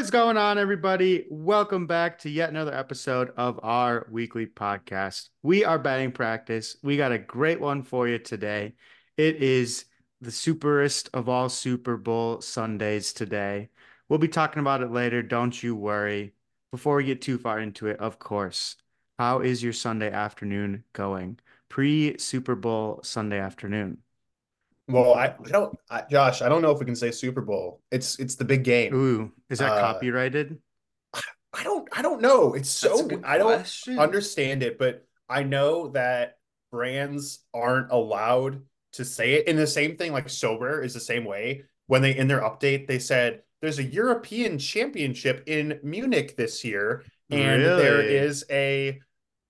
What is going on, everybody? Welcome back to yet another episode of our weekly podcast. We are batting practice. We got a great one for you today. It is the superest of all Super Bowl Sundays today. We'll be talking about it later. Don't you worry. Before we get too far into it, of course, how is your Sunday afternoon going? Pre-Super Bowl Sunday afternoon. Well, Josh, I don't know if we can say Super Bowl. It's the big game. Ooh, is that copyrighted? I don't know. It's so I don't understand it, but I know that brands aren't allowed to say it. And the same thing, like Sorare is the same way. When they in their update, they said there's a European Championship in Munich this year, and there is a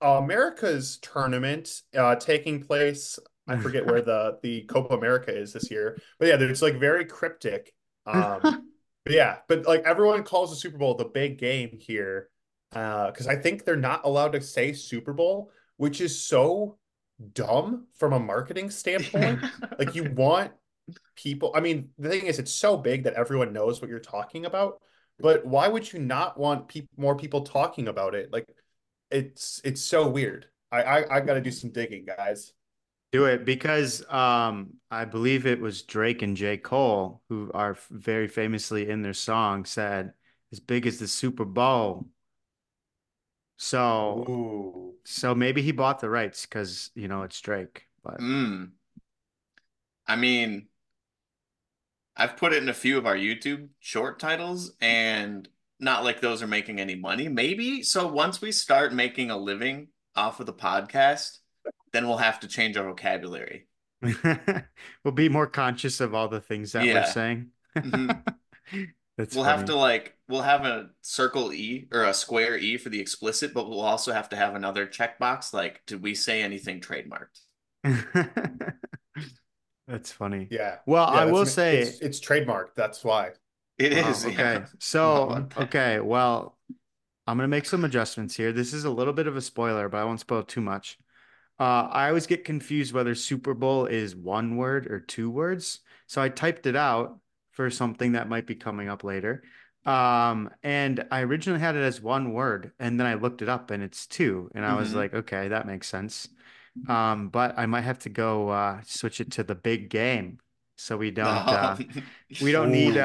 America's tournament taking place. I forget where the Copa America is this year, but yeah, it's like very cryptic. But like everyone calls the Super Bowl the big game here, because I think they're not allowed to say Super Bowl, which is so dumb from a marketing standpoint. Like you want people. I mean, the thing is, it's so big that everyone knows what you're talking about. But why would you not want more people talking about it? Like it's so weird. I got to do some digging, guys. Do it, because I believe it was Drake and J. Cole who are very famously in their song said, as big as the Super Bowl. So, So maybe he bought the rights because, you know, it's Drake. But I mean, I've put it in a few of our YouTube short titles, and not like those are making any money, maybe. So once we start making a living off of the podcast, then we'll have to change our vocabulary. We'll be more conscious of all the things that we're saying. We'll have to we'll have a circle E or a square E for the explicit, but we'll also have to have another checkbox. Like, did we say anything trademarked? That's funny. Yeah. Well, I will say it's trademarked. That's why it is. Okay. Yeah. So, okay. Well, I'm going to make some adjustments here. This is a little bit of a spoiler, but I won't spoil too much. I always get confused whether Super Bowl is one word or two words. So I typed it out for something that might be coming up later. And I originally had it as one word, and then I looked it up and it's two. And I was like, okay, that makes sense. But I might have to go switch it to the big game. So we don't we don't need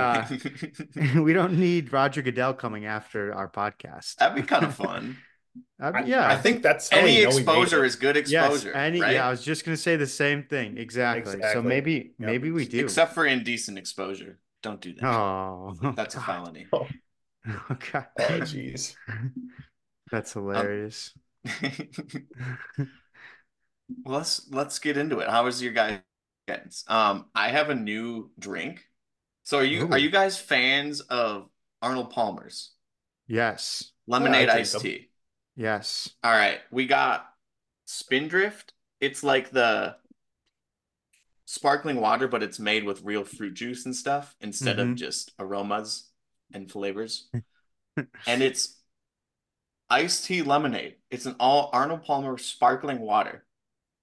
Roger Goodell coming after our podcast. That'd be kind of fun. I think that's any exposure is good exposure. Yes, right? Yeah, I was just gonna say the same thing exactly. So maybe we do, except for indecent exposure. Don't do that. Oh, that's a felony. Oh, okay. Oh, jeez, that's hilarious. Well, let's get into it. How is your guys? I have a new drink. So are you guys fans of Arnold Palmer's? Yes. Lemonade iced tea. Yes. All right. We got Spindrift. It's like the sparkling water, but it's made with real fruit juice and stuff instead of just aromas and flavors. And it's iced tea lemonade. It's an all Arnold Palmer sparkling water.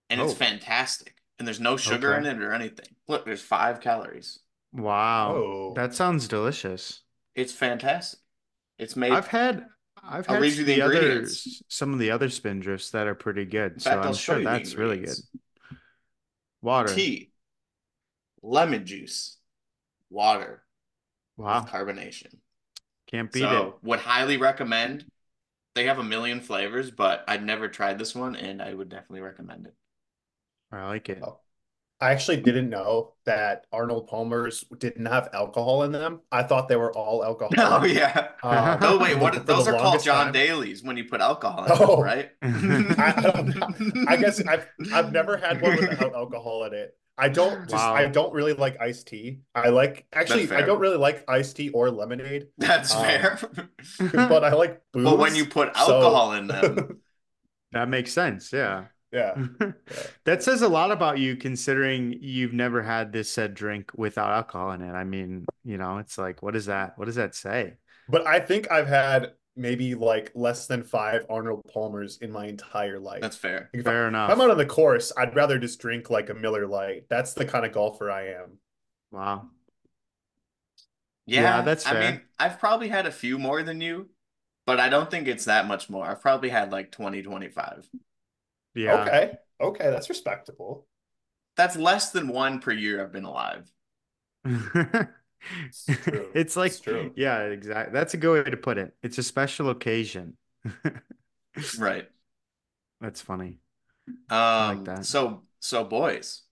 And it's fantastic. And there's no sugar in it or anything. Look, there's 5 calories. Wow. Oh. That sounds delicious. It's fantastic. It's made. I've had read you the ingredients. Some of the other Spindrifts that are pretty good. In fact, I'm sure that's really good. Water. Tea. Lemon juice. Water. Wow. Carbonation. Can't beat it. Would highly recommend. They have a million flavors, but I'd never tried this one, and I would definitely recommend it. I like it. Oh. I actually didn't know that Arnold Palmer's didn't have alcohol in them. I thought they were all alcohol. Oh, yeah. Oh, wait. What? Those are called John Daly's when you put alcohol in them, right? I guess I've never had one without alcohol in it. I don't really like iced tea. I don't really like iced tea or lemonade. That's fair. But I like booze. But when you put alcohol in them. That makes sense, yeah. Yeah. That says a lot about you, considering you've never had this said drink without alcohol in it. I mean, you know, it's like, what is that? What does that say? But I think I've had maybe like less than 5 Arnold Palmers in my entire life. That's fair. Fair enough. If I'm out on the course, I'd rather just drink like a Miller Lite. That's the kind of golfer I am. Wow. Yeah, that's fair. I mean, I've probably had a few more than you, but I don't think it's that much more. I've probably had like 20, 25. Yeah. Okay, that's respectable. That's less than one per year I've been alive. It's true. It's like, it's true. Yeah, exactly. That's a good way to put it. It's a special occasion. Right. That's funny. I like that. So boys,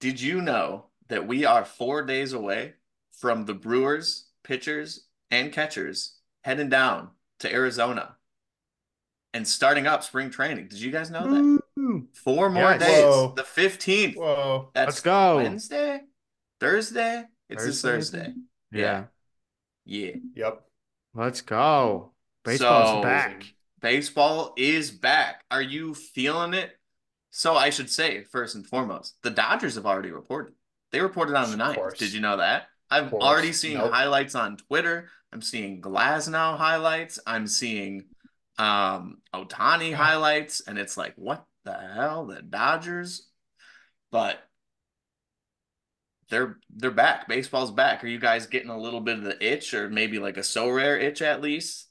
did you know that we are 4 days away from the Brewers, pitchers, and catchers heading down to Arizona and starting up spring training? Did you guys know that? Ooh. 4 more days. Whoa. The 15th. Whoa. That's Let's go. Wednesday? Thursday? It's this Thursday. Yeah. Yep. Let's go. Baseball's back. Baseball is back. Are you feeling it? So I should say, first and foremost, the Dodgers have already reported. They reported on the 9th. Did you know that? I've already seen highlights on Twitter. I'm seeing Glasnow highlights. I'm seeing Ohtani highlights. And it's like, what the hell? The Dodgers? But they're back. Baseball's back. Are you guys getting a little bit of the itch, or maybe like a Sorare itch at least,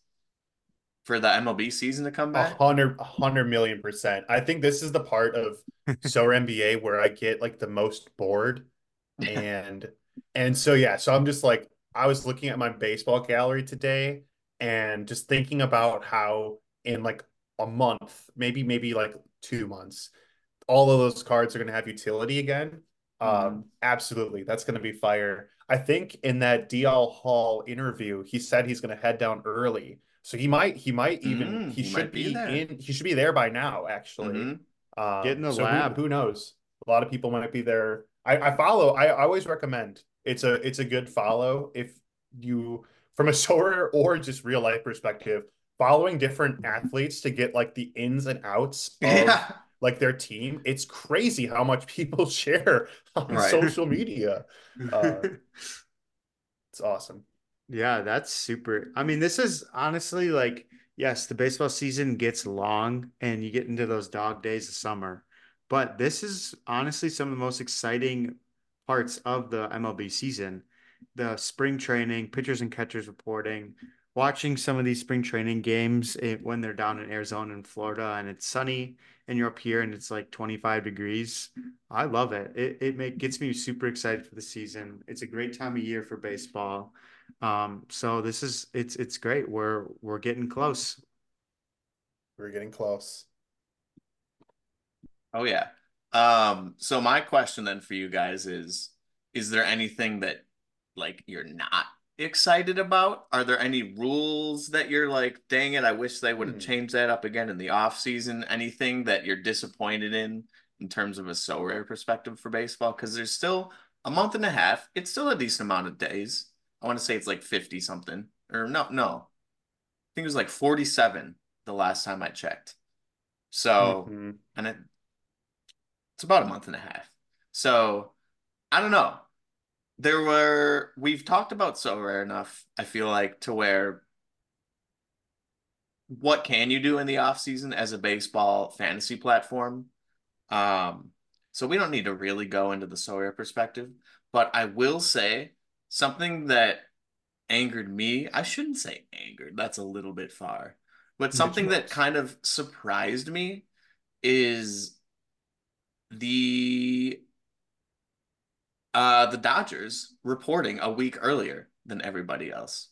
for the MLB season to come back? 100 million percent. I think this is the part of Sorare NBA where I get like the most bored. And so, yeah, so I'm just like, I was looking at my baseball gallery today and just thinking about how in like a month, maybe like 2 months, all of those cards are going to have utility again. Absolutely. That's going to be fire. I think in that D.L. Hall interview, he said he's going to head down early. So he should be there by now, actually. Mm-hmm. Get in the lab. Who knows? A lot of people might be there. I always recommend it's a good follow if you, from a Sorare or just real life perspective, following different athletes to get like the ins and outs of like their team. It's crazy how much people share on social media. It's awesome. Yeah, that's super. I mean, this is honestly like, yes, the baseball season gets long and you get into those dog days of summer. But this is honestly some of the most exciting parts of the MLB season. The spring training, pitchers and catchers reporting, watching some of these spring training games when they're down in Arizona and Florida and it's sunny and you're up here and it's like 25 degrees. I love it. It gets me super excited for the season. It's a great time of year for baseball. So this is, it's great. We're getting close. We're getting close. Oh, yeah. So my question then for you guys is there anything that like you're not excited about? Are there any rules that you're like, dang it, I wish they would have changed that up again in the off season? Anything that you're disappointed in terms of a Sorare perspective for baseball? Because there's still a month and a half. It's still a decent amount of days. I want to say it's like 50 something or no. I think it was like 47 the last time I checked. So, and it's about a month and a half. So I don't know. We've talked about Sorare enough, I feel like, to where what can you do in the off season as a baseball fantasy platform? So we don't need to really go into the Sorare perspective, but I will say something that angered me. I shouldn't say angered, that's a little bit far, but something that kind of surprised me is the Dodgers reporting a week earlier than everybody else.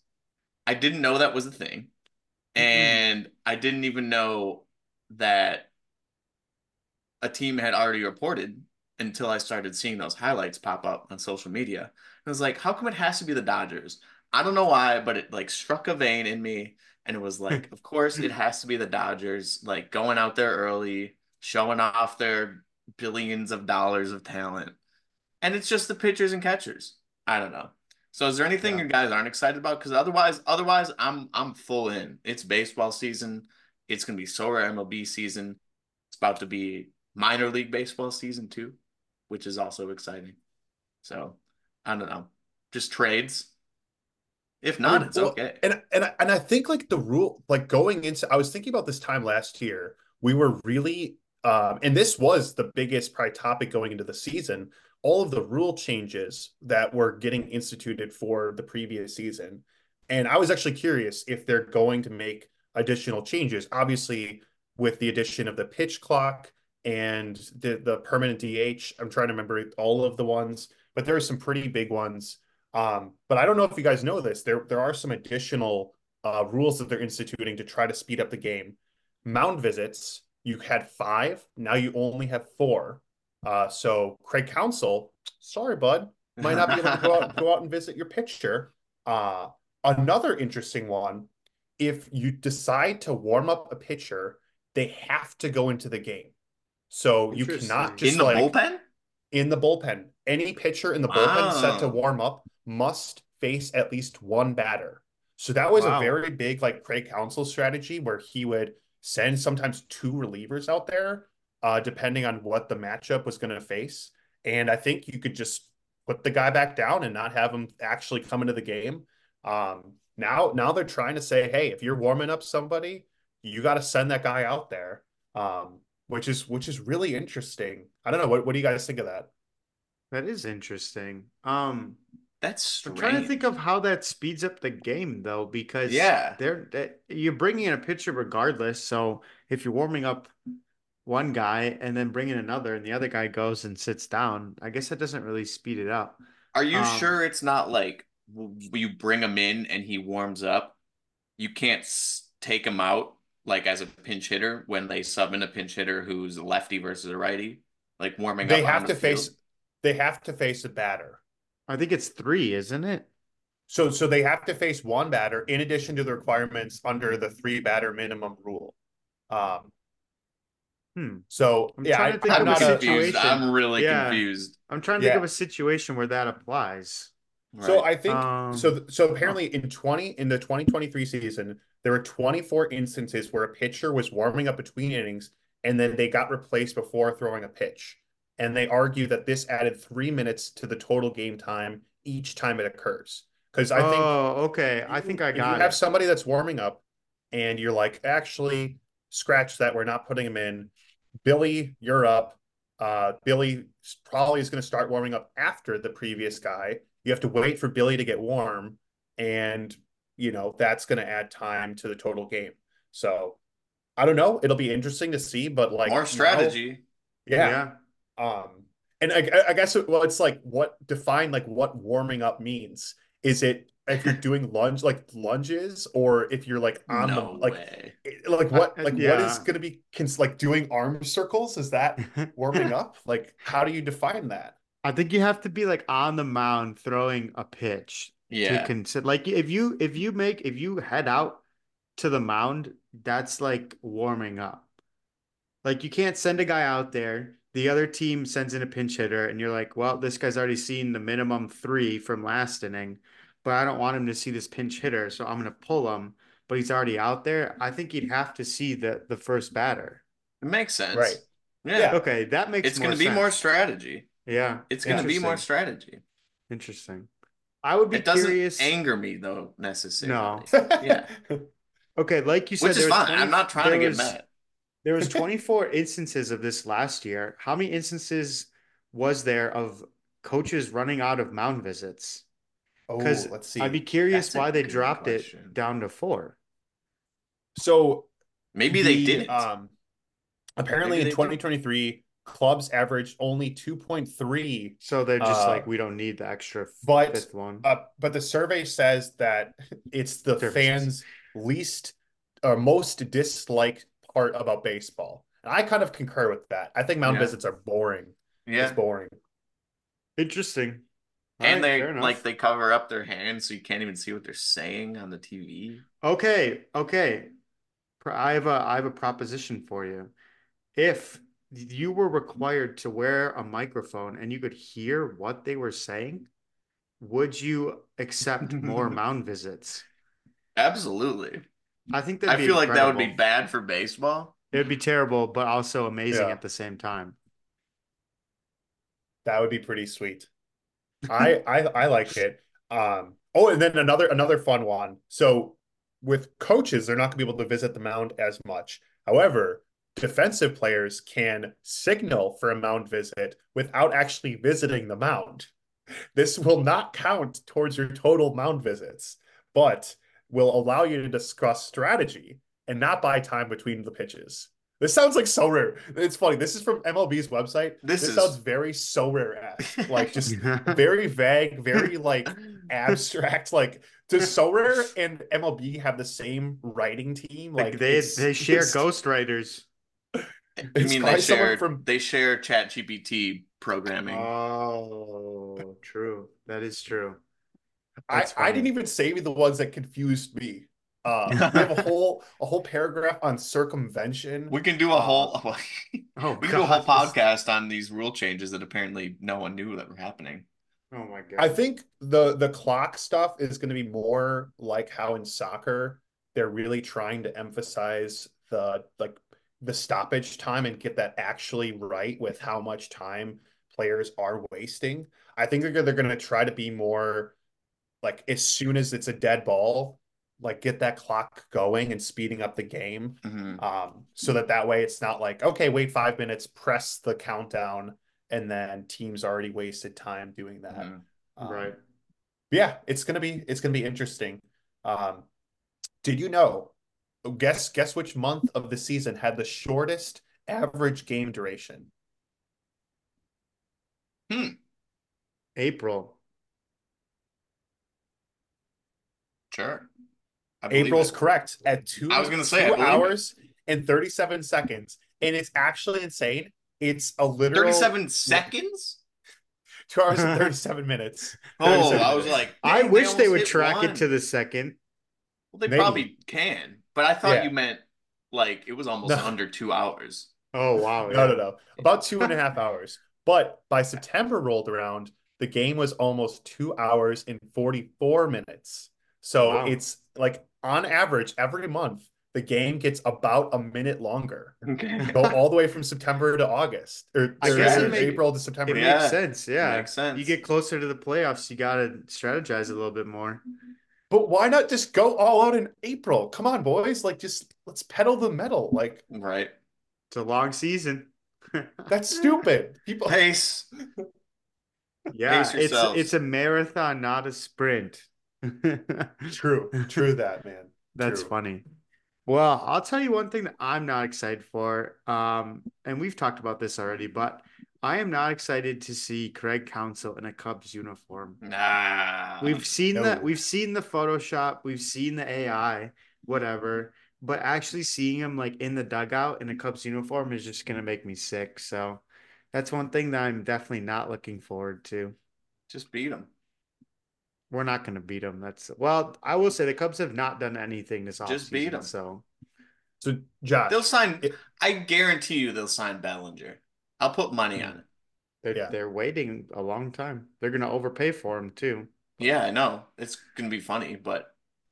I didn't know that was a thing. And I didn't even know that a team had already reported until I started seeing those highlights pop up on social media. And I was like, how come it has to be the Dodgers? I don't know why, but it like struck a vein in me. And it was like, of course it has to be the Dodgers, like going out there early, showing off their billions of dollars of talent, and it's just the pitchers and catchers. I don't know. So is there anything you guys aren't excited about? Because otherwise I'm full in. It's baseball season. It's gonna be Sorare MLB season. It's about to be minor league baseball season too, which is also exciting. So I don't know. Just trades. If not, it's okay. And I think like the rule, like going into, I was thinking about this time last year. We were really. And this was the biggest probably topic going into the season all of the rule changes that were getting instituted for the previous season. And I was actually curious if they're going to make additional changes. Obviously, with the addition of the pitch clock and the permanent DH, I'm trying to remember all of the ones, but there are some pretty big ones. But I don't know if you guys know this. There are some additional rules that they're instituting to try to speed up the game. Mound visits, you had 5. Now you only have 4. So Craig Council, sorry, bud, might not be able to go out and visit your pitcher. Another interesting one, if you decide to warm up a pitcher, they have to go into the game. So you cannot just bullpen? In the bullpen. Any pitcher in the bullpen set to warm up must face at least one batter. So that was a very big Craig Council strategy where he would send sometimes 2 relievers out there, depending on what the matchup was going to face. And I think you could just put the guy back down and not have him actually come into the game. Now they're trying to say, hey, if you're warming up somebody, you got to send that guy out there, which is really interesting. I don't know. What do you guys think of that? That is interesting. That's strange. I'm trying to think of how that speeds up the game, though, because you're bringing in a pitcher regardless. So if you're warming up one guy and then bring in another and the other guy goes and sits down, I guess that doesn't really speed it up. Are you sure it's not like you bring him in and he warms up? You can't take him out like as a pinch hitter when they sub in a pinch hitter who's a lefty versus a righty, like warming up. They have to face a batter. I think it's 3, isn't it? So they have to face one batter in addition to the requirements under the 3 batter minimum rule. So I'm really confused. I'm trying to think of a situation where that applies. Right. So I think so apparently in the 2023 season, there were 24 instances where a pitcher was warming up between innings and then they got replaced before throwing a pitch. And they argue that this added 3 minutes to the total game time each time it occurs. Because I think I think I got it. You have somebody that's warming up and you're like, actually, scratch that, we're not putting him in. Billy, you're up. Billy probably is going to start warming up after the previous guy. You have to wait for Billy to get warm, and that's going to add time to the total game. So I don't know. It'll be interesting to see, but more strategy. And I guess it's what warming up means. Is it if you're doing lunges, or if you're what is going to be doing arm circles? Is that warming up? How do you define that? I think you have to be on the mound throwing a pitch. Yeah. To consider, if you head out to the mound, that's warming up. You can't send a guy out there. The other team sends in a pinch hitter, and you're like, well, this guy's already seen the minimum 3 from last inning, but I don't want him to see this pinch hitter, so I'm going to pull him. But he's already out there. I think you'd have to see the first batter. It makes sense, right? Yeah. Okay, that makes. It's going to be more strategy. Yeah, it's going to be more strategy. Interesting. I would be curious. It doesn't anger me though necessarily. No. Yeah. Okay, like you said, which is fine. I'm not trying to get mad. There was 24 instances of this last year. How many instances was there of coaches running out of mound visits? Because let's see. I'd be curious why they dropped it down to 4. So maybe they didn't. Apparently in 2023, clubs averaged only 2.3. So they're just we don't need the extra fifth one. But the survey says that it's the fans' least or most disliked part about baseball, and I kind of concur with that. I think mound visits are boring. Yeah, it's boring. Interesting. And they cover up their hands so you can't even see what they're saying on the TV. Okay. I have a proposition for you. If you were required to wear a microphone and you could hear what they were saying, would you accept more mound visits? Absolutely. I think that I feel like that would be bad for baseball. It would be terrible, but also amazing at the same time. That would be pretty sweet. I like it. And then another fun one. So with coaches, they're not going to be able to visit the mound as much. However, defensive players can signal for a mound visit without actually visiting the mound. This will not count towards your total mound visits, but will allow you to discuss strategy and not buy time between the pitches. This sounds like Sorare. It's funny. This is from MLB's website. This sounds very Sorare-esque. Like, just very vague, very, like, abstract. Like, does Sorare and MLB have the same writing team? Like they share ghostwriters. I mean, they share ChatGPT programming. Oh, true. That is true. I didn't even save the ones that confused me. We have a whole paragraph on circumvention. We can do a whole podcast on these rule changes that apparently no one knew that were happening. Oh my god! I think the clock stuff is going to be more like how in soccer they're really trying to emphasize the stoppage time and get that actually right with how much time players are wasting. I think they're going to try to be more like, as soon as it's a dead ball, like, get that clock going and speeding up the game. Mm-hmm. So that way it's not like, okay, wait 5 minutes, press the countdown, and then teams already wasted time doing that. Mm-hmm. Right. Yeah, it's gonna be interesting. Did you know? Guess which month of the season had the shortest average game duration? April. Sure. April's correct at two hours and 37 seconds. And it's actually insane. It's a literal 37 seconds? 2 hours and 37 minutes. Oh, I was like, I wish they would track it to the second. Well, they probably can, but I thought you meant like it was almost under 2 hours. Oh, wow. Yeah. No. About 2.5 hours. But by September rolled around, the game was almost 2 hours and 44 minutes. So it's like, on average, every month, the game gets about a minute longer. Okay. Go all the way from September to August. Or I guess April to September. It makes sense. Yeah. It makes sense. You get closer to the playoffs, you got to strategize a little bit more. But why not just go all out in April? Come on, boys. Like, just let's pedal the metal. Like, right. It's a long season. That's stupid. People pace. Yeah. Pace yourselves. It's a marathon, not a sprint. True that, man. That's true. Funny. Well, I'll tell you one thing that I'm not excited for, and we've talked about this already, but I am not excited to see Craig Council in a Cubs uniform. Nah. We've seen the Photoshop, we've seen the AI, whatever, but actually seeing him like in the dugout in a Cubs uniform is just gonna make me sick. So that's one thing that I'm definitely not looking forward to. Just beat him. We're not going to beat them. I will say the Cubs have not done anything this offseason. Just beat them. So Josh, they'll sign. I guarantee you, they'll sign Bellinger. I'll put money on it. They're waiting a long time. They're going to overpay for him too. Yeah, I know it's going to be funny, but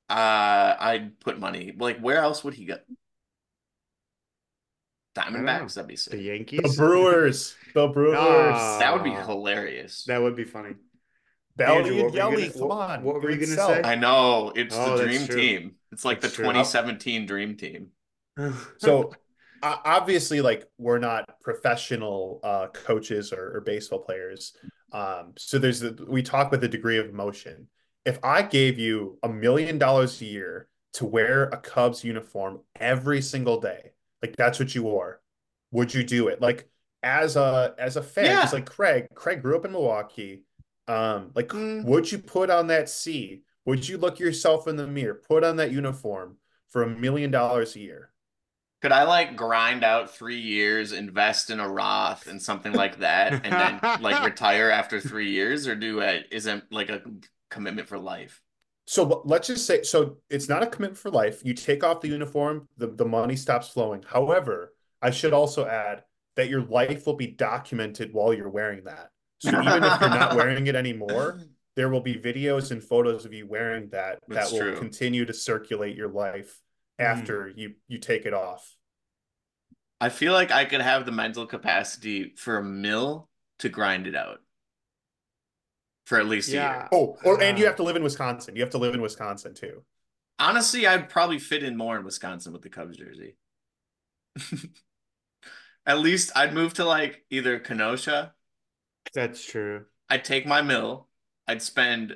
I'd put money. Like, where else would he go? Diamondbacks. That'd be sick. The Yankees. The Brewers. That would be hilarious. That would be funny. Belly and Yelly, come on. What were you going to say? I know. It's the dream team. It's like the 2017 dream team. So, obviously, like, we're not professional coaches or baseball players. So we talk with a degree of emotion. If I gave you $1 million a year to wear a Cubs uniform every single day, like that's what you wore, would you do it? Like, as a fan, it's like Craig grew up in Milwaukee. Would you put on that C? Would you look yourself in the mirror, put on that uniform for $1 million a year? Could I like grind out 3 years, invest in a Roth and something like that, and then like retire after 3 years, or do it isn't like a commitment for life? So let's just say, so it's not a commitment for life. You take off the uniform, the money stops flowing. However, I should also add that your life will be documented while you're wearing that. So even if you're not wearing it anymore, there will be videos and photos of you wearing that. That's that will true. Continue to circulate your life after you take it off. I feel like I could have the mental capacity for $1 million to grind it out for at least a year. And you have to live in Wisconsin. You have to live in Wisconsin too. Honestly, I'd probably fit in more in Wisconsin with the Cubs jersey. At least I'd move to like either Kenosha. That's true. I'd take my mill. I'd spend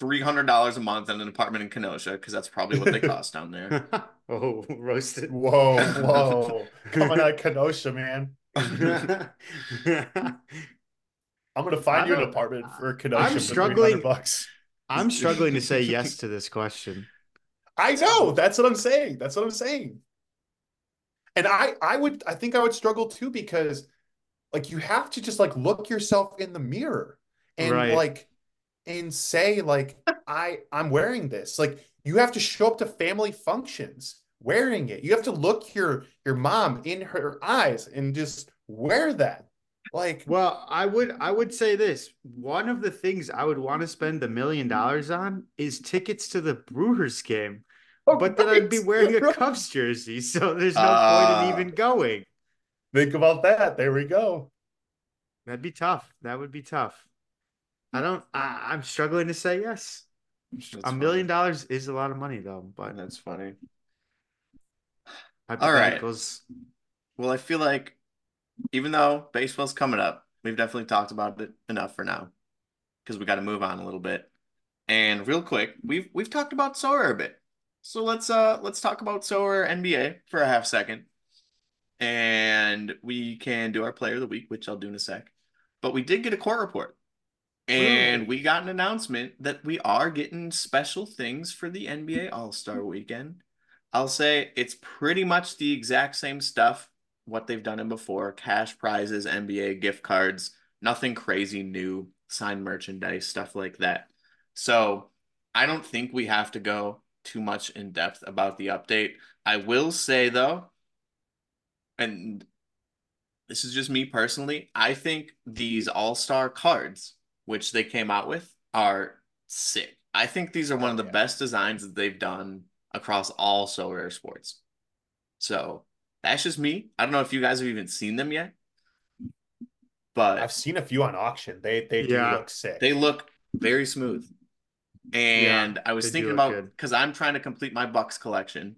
$300 a month on an apartment in Kenosha because that's probably what they cost down there. Oh, roasted. Whoa, whoa. Coming out of Kenosha, man. I'm going to find you an apartment for Kenosha $300. I'm struggling to say yes to this question. I know. That's what I'm saying. That's what I'm saying. And I think I would struggle too, because like you have to just like look yourself in the mirror and right. like and say like I'm wearing this. Like you have to show up to family functions wearing it. You have to look your mom in her eyes and just wear that. Like, well, I would say this. One of the things I would want to spend the $1 million on is tickets to the Brewers game. Oh, but then I'd be wearing a Cubs jersey, so there's no point in even going. Think about that. There we go. That'd be tough. That would be tough. I'm struggling to say yes. $1 million is a lot of money, though. But that's funny. All right. Well, I feel like even though baseball's coming up, we've definitely talked about it enough for now because we got to move on a little bit. And real quick, we've talked about Sorare a bit. So let's talk about Sorare NBA for a half second, and we can do our player of the week, which I'll do in a sec. But we did get a court report, and we got an announcement that we are getting special things for the NBA All-Star Weekend. I'll say it's pretty much the exact same stuff what they've done in before: cash prizes, NBA gift cards, nothing crazy new, signed merchandise, stuff like that. So I don't think we have to go too much in depth about the update. I will say though, and this is just me personally, I think these all-star cards, which they came out with, are sick. I think these are one of the best designs that they've done across all Sorare sports. So that's just me. I don't know if you guys have even seen them yet, but I've seen a few on auction. They do look sick. They look very smooth. And I was thinking about, because I'm trying to complete my Bucks collection.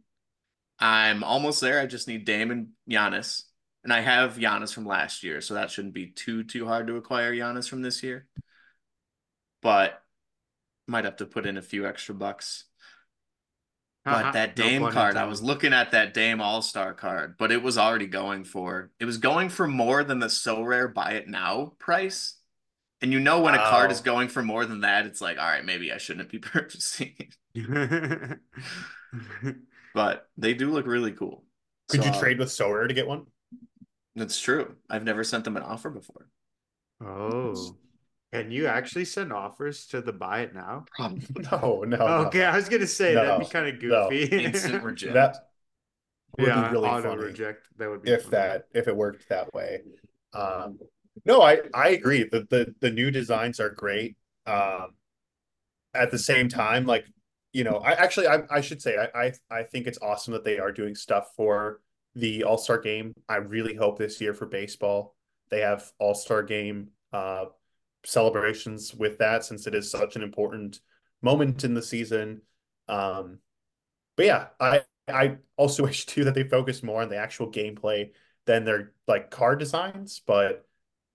I'm almost there. I just need Dame and Giannis. And I have Giannis from last year, so that shouldn't be too hard to acquire Giannis from this year. But might have to put in a few extra bucks. But that Dame card, I was looking at that Dame All-Star card, but it was already going for more than the Sorare buy it now price. And you know when a card is going for more than that, it's like, all right, maybe I shouldn't be purchasing it. But they do look really cool. Could you trade with Sorare to get one? That's true. I've never sent them an offer before. Oh. Can you actually send offers to the buy it now? No. Okay, I was going to say that'd be kind of goofy. No. Instant reject. That would be really auto funny reject. That would be if it worked that way. No, I agree. The new designs are great. At the same time, like, you know, I should say I think it's awesome that they are doing stuff for the All-Star Game. I really hope this year for baseball they have All-Star Game celebrations with that, since it is such an important moment in the season. But yeah, I also wish too that they focus more on the actual gameplay than their like card designs, but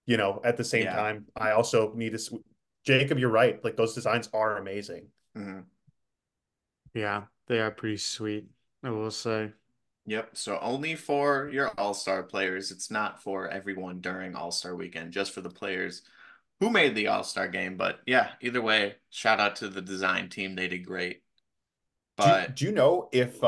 you know, at the same time, I also need to. Jacob, you're right. Like those designs are amazing. Mm-hmm. Yeah, they are pretty sweet, I will say. Yep. So only for your All-Star players. It's not for everyone during All-Star Weekend. Just for the players who made the All-Star Game. But yeah, either way, shout out to the design team. They did great. But do you know if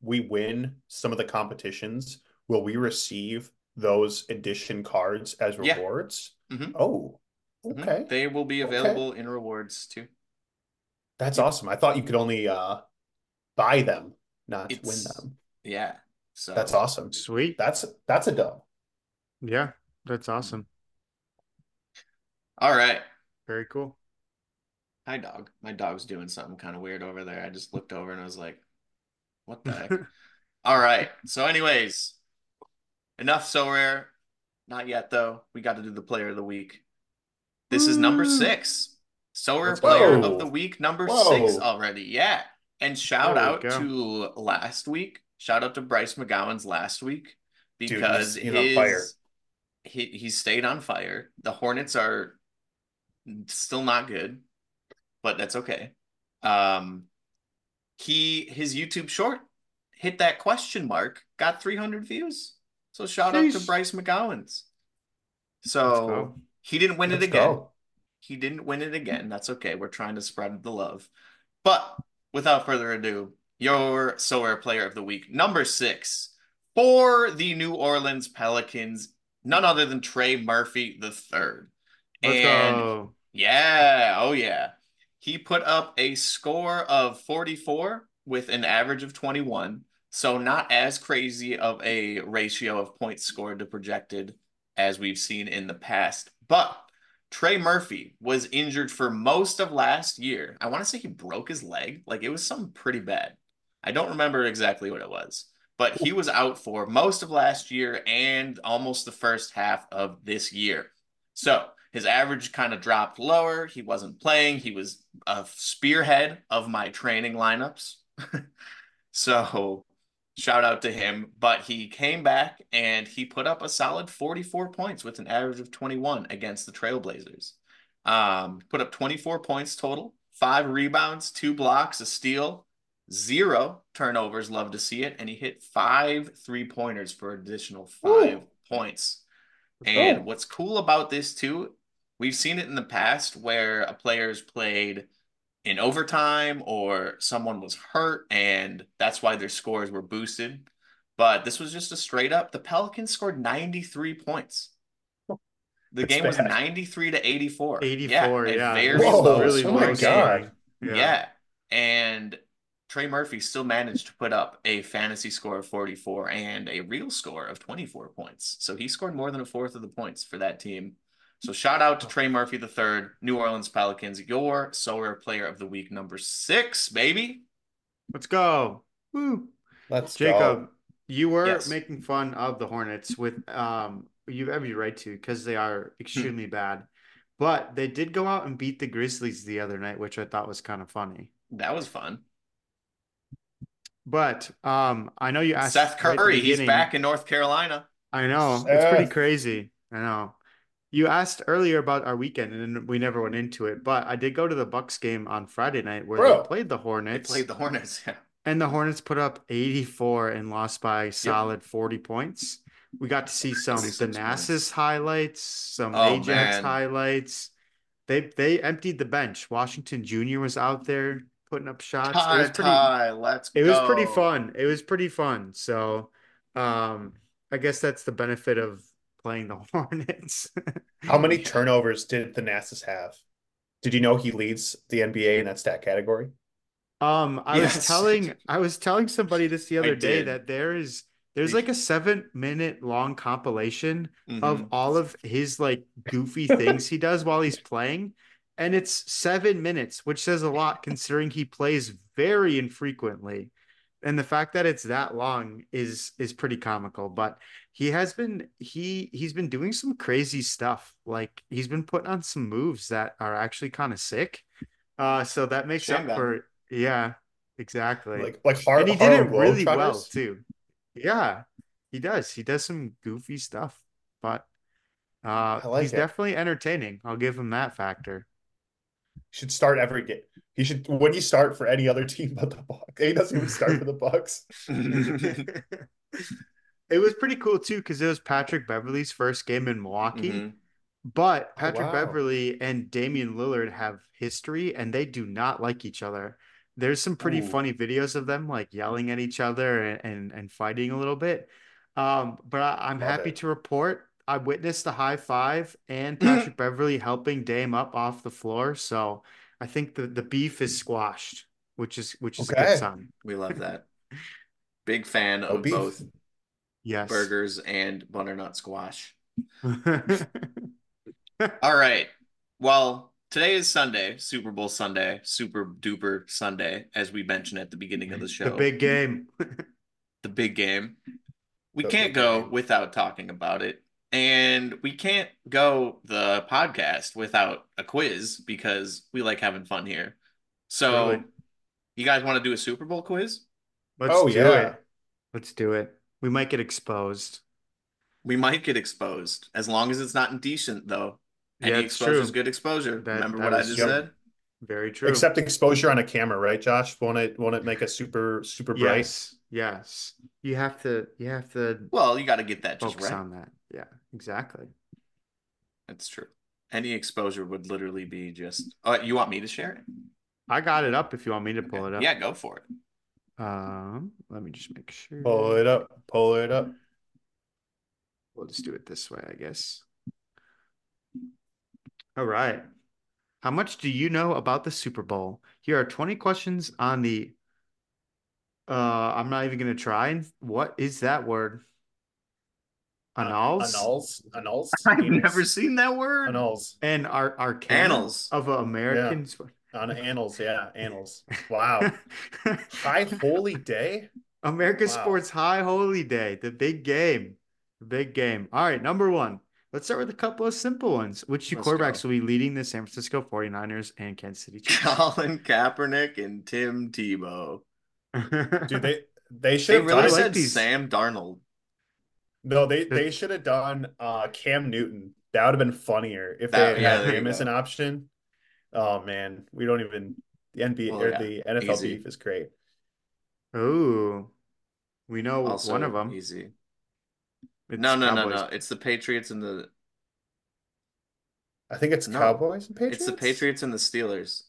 we win some of the competitions, will we receive those edition cards as rewards? Mm-hmm. Oh, okay. Mm-hmm. They will be available in rewards too. That's awesome. I thought you could only buy them, not win them. Yeah. So that's awesome. Sweet. That's a dub. Yeah, that's awesome. All right. Very cool. Hi, dog. My dog's doing something kind of weird over there. I just looked over and I was like, what the heck? All right. So anyways, enough Sorare. Not yet, though. We got to do the player of the week. This is number 6. Sorare player of the week, number 6 already. Yeah. And shout out to Bryce McGowan's last week. because dude, he's on fire. He stayed on fire. The Hornets are still not good, but that's okay. His YouTube short hit that question mark, got 300 views. So shout out to Bryce McGowan's. So he didn't win it again. He didn't win it again. That's okay. We're trying to spread the love. But without further ado, your Sorare player of the week, number 6 for the New Orleans Pelicans, none other than Trey Murphy III. Yeah. He put up a score of 44 with an average of 21. So not as crazy of a ratio of points scored to projected as we've seen in the past. But Trey Murphy was injured for most of last year. I want to say he broke his leg. Like, it was something pretty bad. I don't remember exactly what it was. But he was out for most of last year and almost the first half of this year. So his average kind of dropped lower. He wasn't playing. He was a spearhead of my training lineups. So shout out to him. But he came back and he put up a solid 44 points with an average of 21 against the Trailblazers. Put up 24 points total, 5 rebounds, 2 blocks, a steal, 0 turnovers. Love to see it. And he hit 5 three-pointers for an additional 5 points. And what's cool about this, too, we've seen it in the past where a player's played in overtime or someone was hurt, and that's why their scores were boosted. But this was just a straight up. The Pelicans scored 93 points. The game was 93 to 84. 84, yeah. Very low. Really oh, my God. Yeah. And Trey Murphy still managed to put up a fantasy score of 44 and a real score of 24 points. So he scored more than a fourth of the points for that team. So shout out to Trey Murphy III, New Orleans Pelicans, your Sorare player of the week, number 6, baby. Let's go. Woo. Jacob, you were making fun of the Hornets with you have your right to, because they are extremely bad. But they did go out and beat the Grizzlies the other night, which I thought was kind of funny. That was fun. But I know you asked Seth Curry, right, he's back in North Carolina. I know. Seth. It's pretty crazy. I know. You asked earlier about our weekend, and we never went into it, but I did go to the Bucks game on Friday night where they played the Hornets. Yeah. And the Hornets put up 84 and lost by a solid 40 points. We got to see some Giannis highlights, some Ajax highlights. They emptied the bench. Washington Jr. was out there putting up shots. It was pretty fun. It was pretty fun. So I guess that's the benefit of playing the Hornets. How many turnovers did the Nassus have? Did you know he leads the NBA in that stat category? I was telling somebody this the other day that there's like a 7-minute long compilation of all of his like goofy things he does while he's playing, and it's 7 minutes, which says a lot considering he plays very infrequently. And the fact that it's that long is pretty comical, but he's been doing some crazy stuff. Like, he's been putting on some moves that are actually kind of sick. So that makes up for, yeah, exactly. Like hard, and he did it really well too. Yeah, he does. He does some goofy stuff, but he's definitely entertaining. I'll give him that factor. Should start every game. He should. When you start for any other team but the Bucks, he doesn't even start for the Bucks. It was pretty cool too, because it was Patrick Beverly's first game in Milwaukee. But Patrick Beverly and Damian Lillard have history, and they do not like each other. There's some pretty funny videos of them like yelling at each other and fighting a little bit. But I'm happy to report I witnessed the high five and Patrick Beverly helping Dame up off the floor. So I think the beef is squashed, which is a good sign. We love that. Big fan of beef. Both burgers and butternut squash. All right. Well, today is Sunday, Super Bowl Sunday, Super Duper Sunday, as we mentioned at the beginning of the show. The big game. The big game. We can't go without talking about it. And we can't go the podcast without a quiz, because we like having fun here. So you guys want to do a Super Bowl quiz? Let's do it. We might get exposed. We might get exposed. As long as it's not indecent, though. Any exposure is good exposure. Remember what I just said? Very true. Except exposure on a camera, right, Josh? Won't it make us super bright? Yes. You have to. Well, you got to get that just right. On that. Yeah, exactly. That's true. Any exposure would literally be just. Oh, you want me to share it? I got it up. If you want me to pull it up, yeah, go for it. Let me just make sure. Pull it up. We'll just do it this way, I guess. All right. How much do you know about the Super Bowl? Here are 20 questions on the. I'm not even going to try. What is that word? Annals? Annals? I've never seen that word. Annals. And annals of American. Yeah. On annals, yeah. Annals. Wow. High Holy Day? American Sports High Holy Day. The big game. All right, number one. Let's start with a couple of simple ones. Which two quarterbacks will be leading the San Francisco 49ers and Kansas City Chiefs? Colin Kaepernick and Tim Tebow. Dude, they should have really said Sam Darnold. No, they should have done Cam Newton. That would have been funnier if they had him as an option. Oh man, we don't even the NBA the NFL easy. Beef is great. Oh, we know also one of them. Easy. It's no. It's the Patriots and the. I think it's Cowboys and Patriots. It's the Patriots and the Steelers.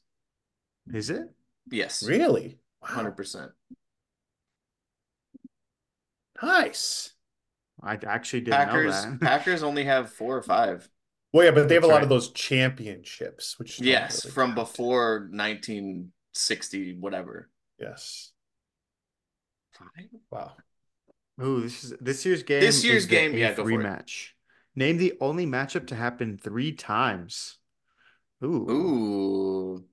Is it? Yes. Really? 100%. Nice. I actually didn't know that. Packers only have 4 or 5. Well, yeah, but they have a lot of those championships, which really from before 1960, whatever. Yes. Wow. Ooh, this year's game is the rematch. Name the only matchup to happen 3 times. Ooh.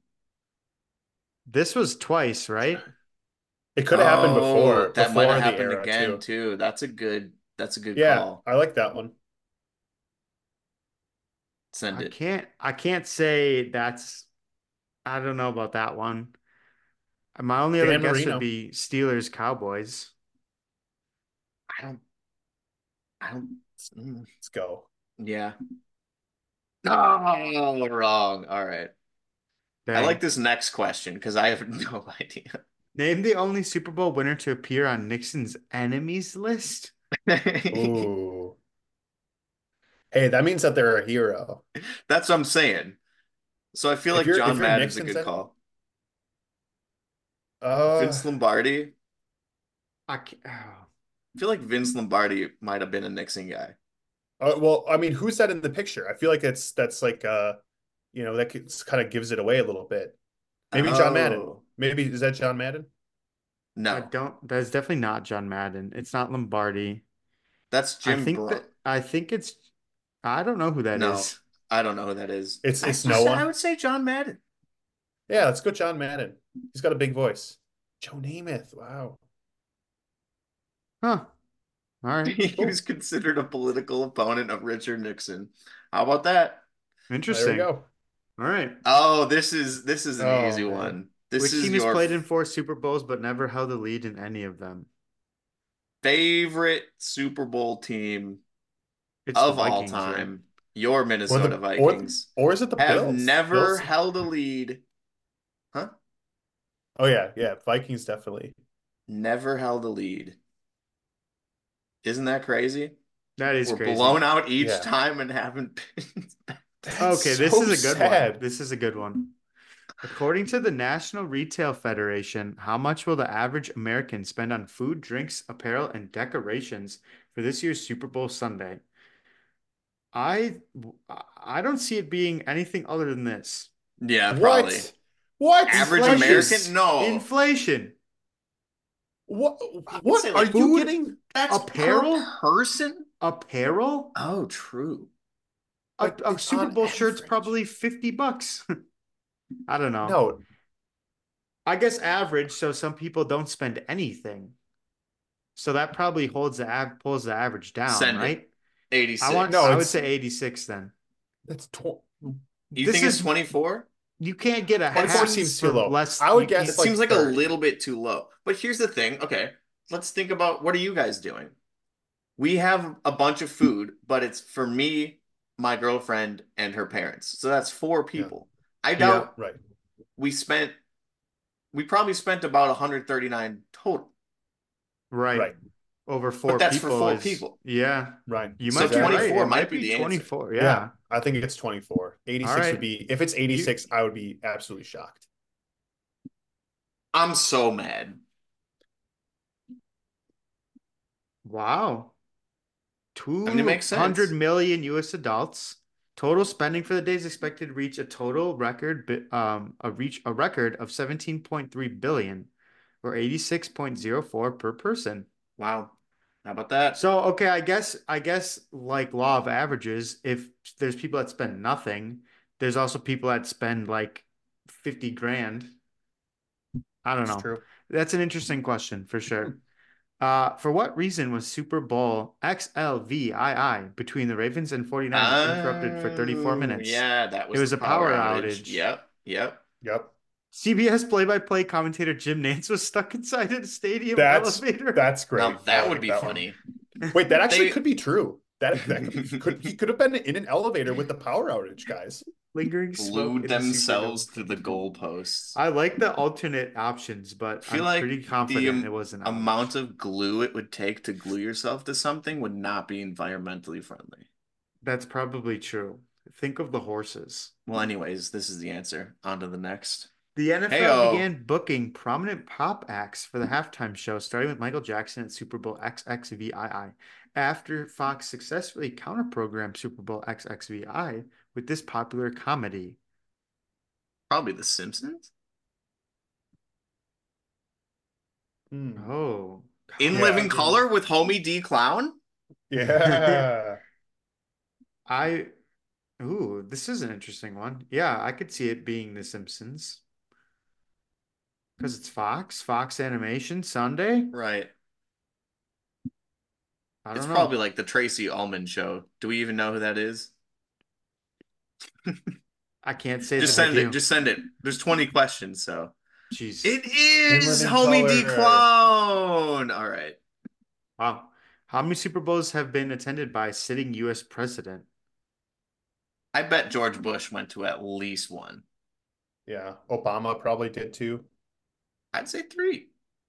This was twice, right? It could have happened before. That might have happened again too. That's a good call. I like that one. Send it. I can't say that's. I don't know about that one. My only other guess would be Steelers Cowboys. I don't. Let's go. Yeah. No, wrong. All right. Dang. I like this next question because I have no idea. Name the only Super Bowl winner to appear on Nixon's enemies list. Ooh. Hey, that means that they're a hero. That's what I'm saying. So I feel like John Madden's a good call. Vince Lombardi. I feel like Vince Lombardi might have been a Nixon guy. Well, I mean, who's that in the picture? I feel like that's like that kind of gives it away a little bit. Maybe John Madden. Maybe is that John Madden? No, I don't. That's definitely not John Madden. It's not Lombardi. That's Jim. I think it's. I don't know who that is. I don't know who that is. It's no one. I would say John Madden. Yeah, let's go, John Madden. He's got a big voice. Joe Namath. Wow. Huh. All right. He was considered a political opponent of Richard Nixon. How about that? Interesting. There we go. All right. Oh, this is an easy one. Which team has played in 4 Super Bowls but never held the lead in any of them? Favorite Super Bowl team of all time. Right? Your Minnesota Vikings. Or is it the Bills? Have never held a lead. Huh? Oh, yeah. Vikings definitely. Never held a lead. Isn't that crazy? That is crazy. We're blown out each time and haven't been. Okay, This is a good one. According to the National Retail Federation, how much will the average American spend on food, drinks, apparel, and decorations for this year's Super Bowl Sunday? I don't see it being anything other than this. Yeah, probably. What? Average American? No. Inflation. What are you getting? That's apparel? Person? Apparel? Oh, true. A Super Bowl shirt's probably $50. I don't know. No. I guess average, so some people don't spend anything. So that probably pulls the average down, right? 86. I would say 86 then. That's 20. You think it's 24? You can't get a half seems too low. Less, I would guess it seems like a little bit too low. But here's the thing. Okay, let's think about what are you guys doing? We have a bunch of food, but it's for me, my girlfriend, and her parents. So that's four people. Yeah. I doubt we probably spent about 139 total. Right. Over four people. But that's for four people. Yeah. Right. You might so 24 right. might be the 24. Answer. Yeah. I think it's 24. 86 would be, if it's 86, I would be absolutely shocked. I'm so mad. Wow. $200 million U.S. adults. Total spending for the day is expected to reach a total record, a record of $17.3 billion or $86.04 per person. Wow. How about that? So, okay, I guess like law of averages, if there's people that spend nothing, there's also people that spend like 50 grand. I don't know. True. That's an interesting question for sure. For what reason was Super Bowl XLVII between the Ravens and 49ers interrupted for 34 minutes? Yeah, that was a power outage. Yep. CBS play-by-play commentator Jim Nance was stuck inside a stadium elevator. That's great. Now, that would be funny. Wait, that actually could be true. He could have been in an elevator with the power outage, guys. Lingering glued themselves to the goalposts. I like the alternate options, but I feel I'm like pretty confident it wasn't. The amount of glue it would take to glue yourself to something would not be environmentally friendly. That's probably true. Think of the horses. Well, anyways, this is the answer. On to the next. The NFL began booking prominent pop acts for the halftime show, starting with Michael Jackson at Super Bowl XXVII. After Fox successfully counter-programmed Super Bowl XXVII with this popular comedy. Probably The Simpsons? Oh. In Living Color with Homie D. Clown? Yeah. This is an interesting one. Yeah, I could see it being The Simpsons. Because it's Fox Animation Sunday. Right. I don't know. It's probably like the Tracy Ullman show. Do we even know who that is? I can't say. Just send it. There's 20 questions, so. Jeez. It is Homie D. Clown. All right. Wow. How many Super Bowls have been attended by a sitting U.S. president? I bet George Bush went to at least one. Yeah. Obama probably did too. I'd say three.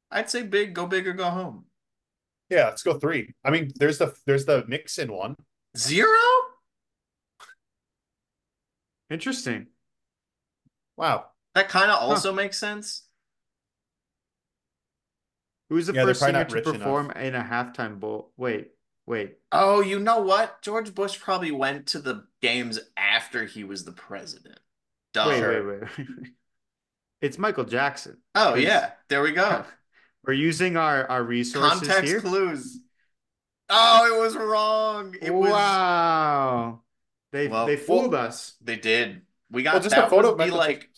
I'd say go big or go home. Yeah, let's go three. I mean, there's the Nixon one. Zero? Interesting. Wow. That kind of also makes sense. Who's the first singer to perform in a halftime bowl? Wait. Oh, you know what? George Bush probably went to the games after he was the president. Duh. Wait. It's Michael Jackson. Oh, yeah. There we go. We're using our resources Context here. Clues. Oh, it was wrong. Wow. They fooled us. They did. We got just a photo. Be like,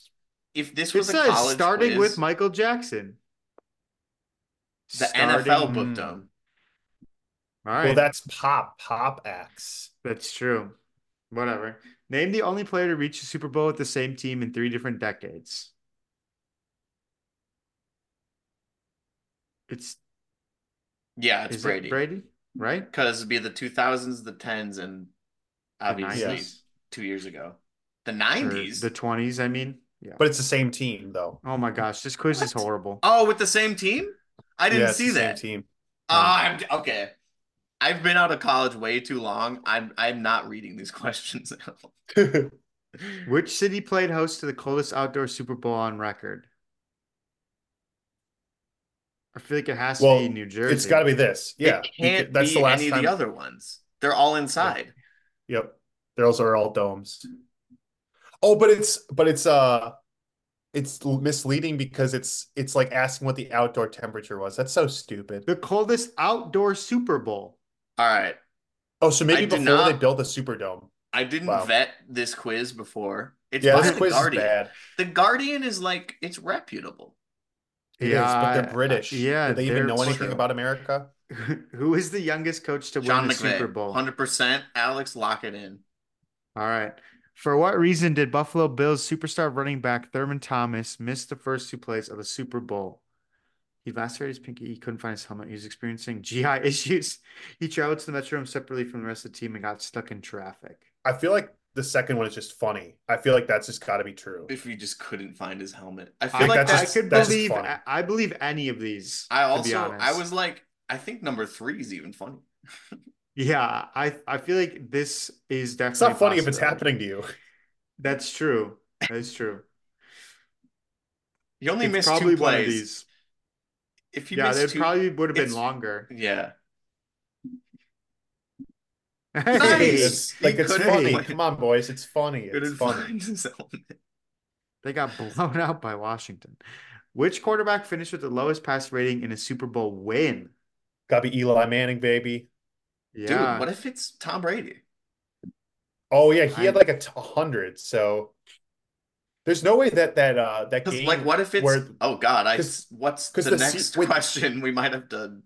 if this was a college starting quiz, with Michael Jackson. The NFL booked them. All right. Well, that's pop acts. That's true. Whatever. Name the only player to reach the Super Bowl with the same team in three different decades. It's Brady. It Brady, right? Because it'd be the 2000s, the 10s, and obviously 2 years ago, the 90s, or the 20s. I mean, yeah. But it's the same team, though. Oh my gosh, this quiz is horrible. Oh, with the same team? I didn't see that. Same team. Okay. I've been out of college way too long. I'm not reading these questions at all. Which city played host to the coldest outdoor Super Bowl on record? I feel like it has to be New Jersey. It's got to be this. Yeah. It can't be the last any time. Of the other ones. They're all inside. Yep. Those are all domes. Oh, but it's misleading because it's like asking what the outdoor temperature was. That's so stupid. The coldest outdoor Super Bowl. All right. Oh, so maybe before they built the Superdome. I didn't vet this quiz before. It's this quiz is bad. The Guardian is like, it's reputable. It is, but they're British. Do they even know anything about America? Who is the youngest coach to John win the McVay, Super Bowl? 100%. Alex, lock it in. All right. For what reason did Buffalo Bills superstar running back Thurman Thomas miss the first two plays of the Super Bowl? He lacerated his pinky. He couldn't find his helmet. He was experiencing GI issues. He traveled to the Metro Room separately from the rest of the team and got stuck in traffic. I feel like the second one is just funny. I feel like that's just got to be true. If he just couldn't find his helmet. I feel like that's I could believe. I believe any of these. I was like, I think number 3 is even funny. Yeah, I feel like this is definitely. It's not funny if it's happening to you. That's true. That's true. You only missed 2 plays. One of these. If you missed they probably would have been longer. Yeah. Hey, nice. It's funny. Come on, boys. It's funny. It's funny. They got blown out by Washington. Which quarterback finished with the lowest pass rating in a Super Bowl win? Gotta be Eli Manning, baby. Yeah. Dude, what if it's Tom Brady? Oh yeah, he had like 100. So there's no way that game. Like, what if it's? What's the next question? We might have done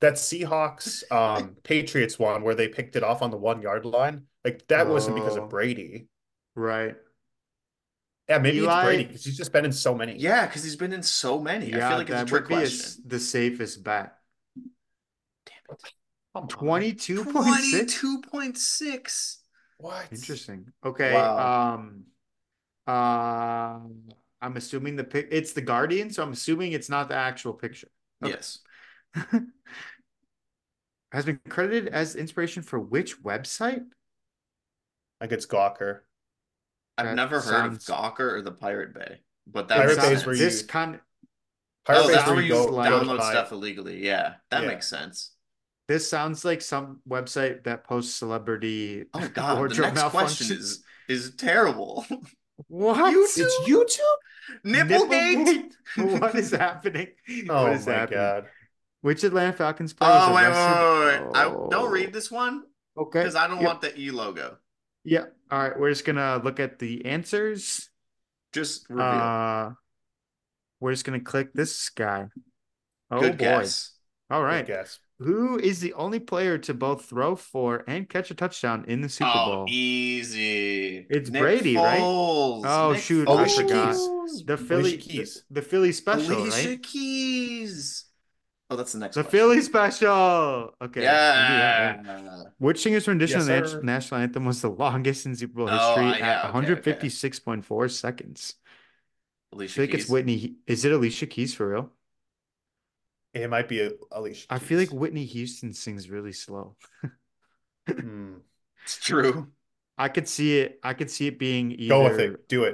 that Seahawks Patriots one where they picked it off on the 1 yard line. Like that wasn't because of Brady, right? Yeah, maybe it's Brady because he's just been in so many. Yeah, because he's been in so many. Yeah, I feel like it's a trick question. The safest bet. Damn it. 22.6. What? Interesting. Okay. Wow. I'm assuming it's the Guardian, so I'm assuming it's not the actual picture. Okay. Yes. Has been credited as inspiration for which website? Like it's Gawker. I've never heard of Gawker or the Pirate Bay, but that's Pirate Bay is where you download stuff illegally. Yeah, that makes sense. This sounds like some website that posts celebrity. Oh God! The next question is terrible. What? YouTube? It's YouTube? Nipplegate? What is happening? Oh what is my happening? God! Which Atlanta Falcons player? Oh wait! Don't read this one. Okay. Because I don't want the E logo. Yeah. All right. We're just gonna look at the answers. Just reveal. We're just gonna click this guy. Oh good boy! Guess. All right. Good guess. Who is the only player to both throw for and catch a touchdown in the Super Bowl? Easy. It's Nick Brady, Foles. Right? Oh, Nick shoot. Foles. I forgot. The Philly special, Alicia Keys. Oh, that's the next one. The Philly special. Okay. Yeah. Which singer's rendition of the national anthem was the longest in Super Bowl history at 156.4 seconds? Alicia Keys. I think it's Whitney. Is it Alicia Keys for real? It might be Alicia Keys. I feel like Whitney Houston sings really slow. It's true. I could see it being either... Go with it. Do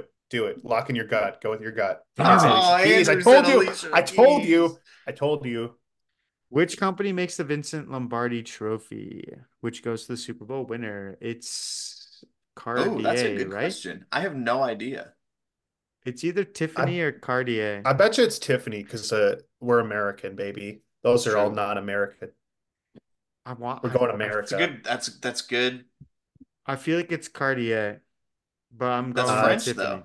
it. Lock in your gut. Go with your gut. Keys. I told you. Which company makes the Vincent Lombardi Trophy, which goes to the Super Bowl winner? It's Cartier, right? Oh, that's a good question. I have no idea. It's either Tiffany or Cartier. I bet you it's Tiffany because we're American, baby. Those are all non-American. We're going America. That's good. I feel like it's Cartier, but I'm going French Tiffany. Though.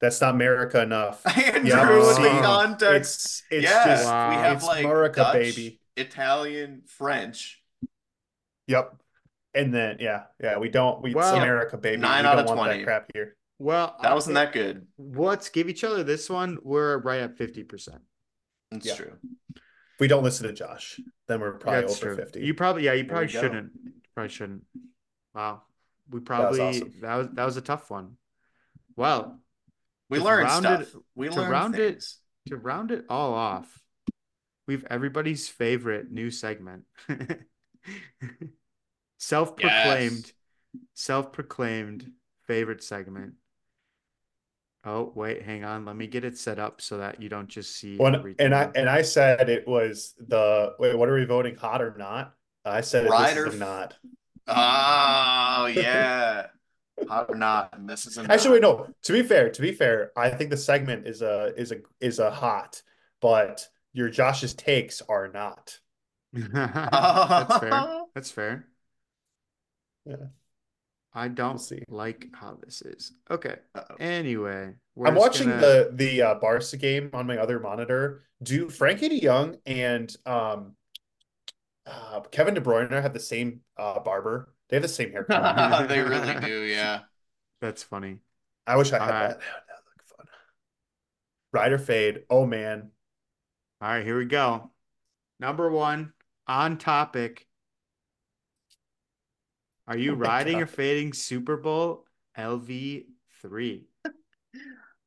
That's not America enough. Andrew, with the context. We have it's like America, Dutch, baby. Italian, French. Yep. And then it's America, baby. 9 out of 20. We don't want that crap here. Well, that wasn't that good. Let's give each other this one. We're right at 50%. That's true. If we don't listen to Josh, then we're probably over 50. You probably shouldn't. Probably shouldn't. Wow. That was a tough one. Well, we learned stuff. To round it all off, we've everybody's favorite new segment. Self-proclaimed favorite segment. Oh, wait, hang on. Let me get it set up so that you don't just see everything. And I said it was what are we voting, hot or not? I said it was not. Oh, yeah. Hot or not. And this is actually, no. To be fair, I think the segment is a hot, but your Josh's takes are not. That's fair. Yeah. I don't like how this is. Okay. Uh-oh. Anyway, I'm watching the Barca game on my other monitor. Do Frankie De Jong and Kevin De Bruyne have the same barber? They have the same haircut. They really do. Yeah, that's funny. I wish I had that. That would look fun. Ride or fade. Oh man, All right, here we go. Number one, on topic. Are you riding or fading Super Bowl LV3?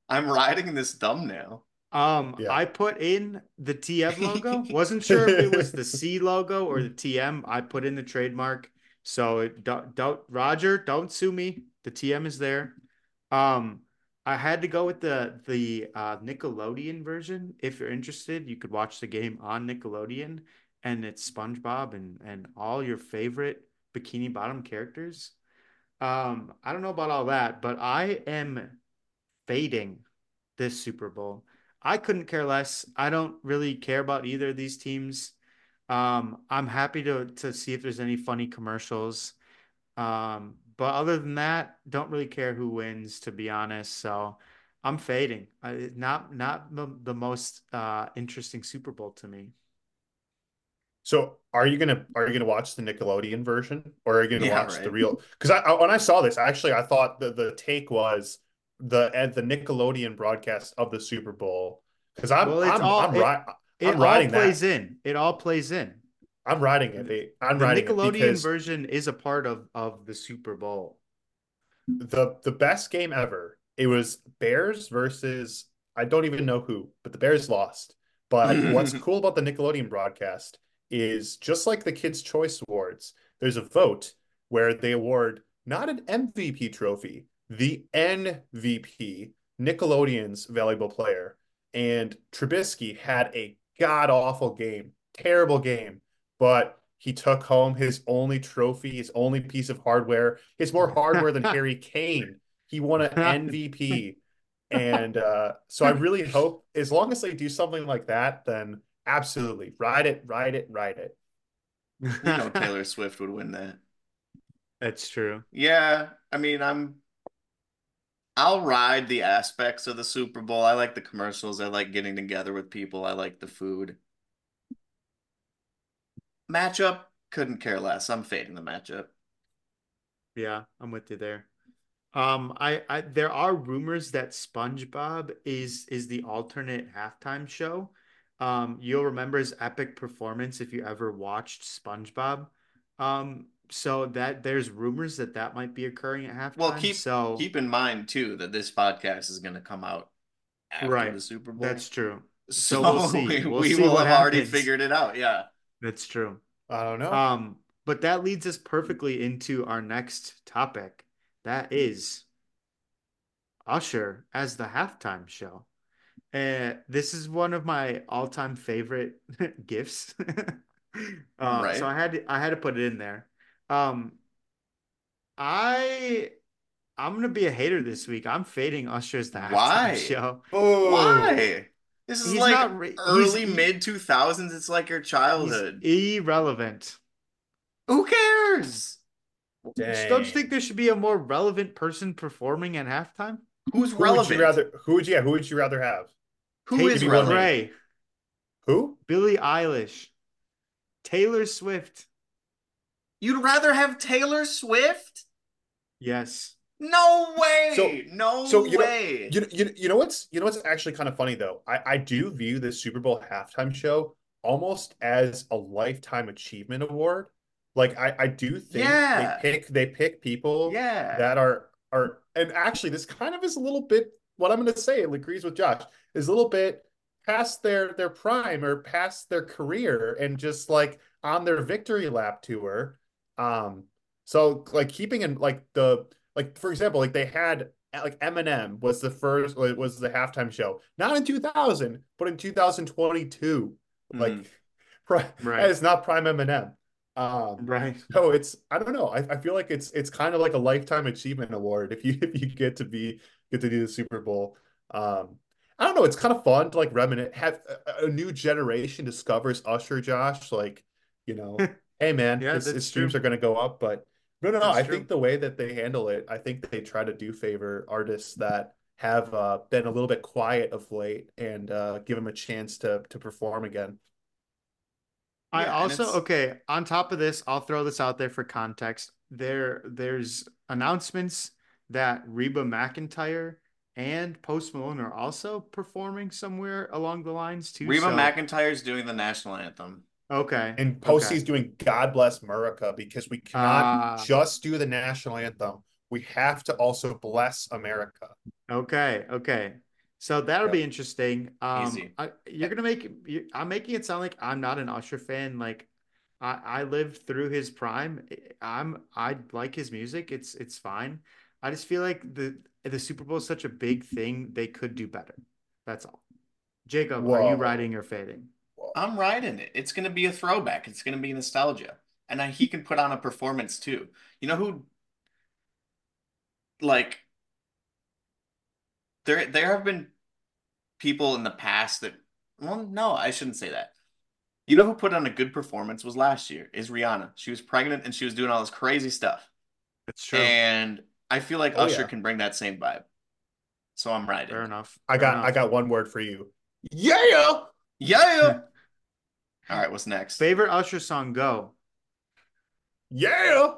I'm riding this thumbnail. Yeah. I put in the TM logo. Wasn't sure if it was the C logo or the TM. I put in the trademark. So don't Roger, don't sue me. The TM is there. I had to go with the Nickelodeon version. If you're interested, you could watch the game on Nickelodeon, and it's SpongeBob and all your favorite Bikini Bottom characters. I don't know about all that, but I am fading this Super Bowl. I couldn't care less. I don't really care about either of these teams. I'm happy to see if there's any funny commercials. But other than that, don't really care who wins, to be honest. So I'm fading. Not the most interesting Super Bowl to me. So are you gonna watch the Nickelodeon version, or are you gonna watch the real? Because when I saw this, actually, I thought the take was the Nickelodeon broadcast of the Super Bowl. Because It all plays in. I'm riding it. The Nickelodeon version is a part of the Super Bowl. The best game ever. It was Bears versus, I don't even know who, but the Bears lost. But what's cool about the Nickelodeon broadcast is, just like the Kids' Choice Awards, there's a vote where they award not an MVP trophy, the MVP, Nickelodeon's valuable player. And Trubisky had a god-awful game, terrible game. But he took home his only trophy, his only piece of hardware. It's more hardware than Harry Kane. He won an MVP. And so I really hope, as long as they do something like that, then absolutely. Ride it. You know Taylor Swift would win that. That's true. Yeah. I mean, I'll ride the aspects of the Super Bowl. I like the commercials. I like getting together with people. I like the food. Matchup, couldn't care less. I'm fading the matchup. Yeah, I'm with you there. I there are rumors that SpongeBob is the alternate halftime show. You'll remember his epic performance if you ever watched SpongeBob. So that there's rumors that might be occurring at halftime. Well, keep in mind too that this podcast is going to come out after the Super Bowl. That's true. So we'll see. We'll see what happens. Already figured it out. Yeah. That's true. I don't know. But that leads us perfectly into our next topic. That is Usher as the halftime show. This is one of my all-time favorite gifts. So I had to put it in there. I'm gonna be a hater this week. I'm fading Usher as the halftime show. Oh. Why? This is early mid 2000s. It's like your childhood. Irrelevant. Who cares? Dang. Don't you think there should be a more relevant person performing at halftime? Who's relevant? Who would you rather have? Who is relevant? Ray. Who? Billie Eilish. Taylor Swift. You'd rather have Taylor Swift? Yes. No way! No way! You know what's actually kind of funny though. I do view the Super Bowl halftime show almost as a lifetime achievement award. Like I do think they pick people that are, and actually this kind of is a little bit what I'm going to say. It agrees with Josh. Is a little bit past their prime or past their career and just like on their victory lap tour. So like keeping in like the. Like, for example, like they had, like Eminem was the first, it was the halftime show. Not in 2000, but in 2022. It's not prime Eminem. So it's, I don't know. I feel like it's kind of like a lifetime achievement award if you get to do the Super Bowl. I don't know. It's kind of fun to like reminisce, have a new generation discovers Usher, Josh. Like, you know, hey man, his streams are going to go up, but. No. That's true. Think the way that they handle it, I think they try to do favor artists that have been a little bit quiet of late and give them a chance to perform again. On top of this, I'll throw this out there for context. There's announcements that Reba McEntire and Post Malone are also performing somewhere along the lines too. Reba McEntire's doing the national anthem. Okay. And Posey's doing God Bless America, because we cannot just do the national anthem. We have to also bless America. Okay. Okay. So that'll be interesting. Easy. I'm making it sound like I'm not an Usher fan. Like I lived through his prime. I like his music. It's fine. I just feel like the Super Bowl is such a big thing. They could do better. That's all. Jacob, are you riding or fading? I'm riding it. It's going to be a throwback. It's going to be nostalgia. And he can put on a performance too. You know who, like, there have been people in the past that, well, no, I shouldn't say that. You know who put on a good performance was last year is Rihanna. She was pregnant and she was doing all this crazy stuff. That's true. And I feel like Usher can bring that same vibe. So I'm riding. Fair enough. I got one word for you. Yeah. Yeah. All right, what's next? Favorite Usher song, go. Yeah.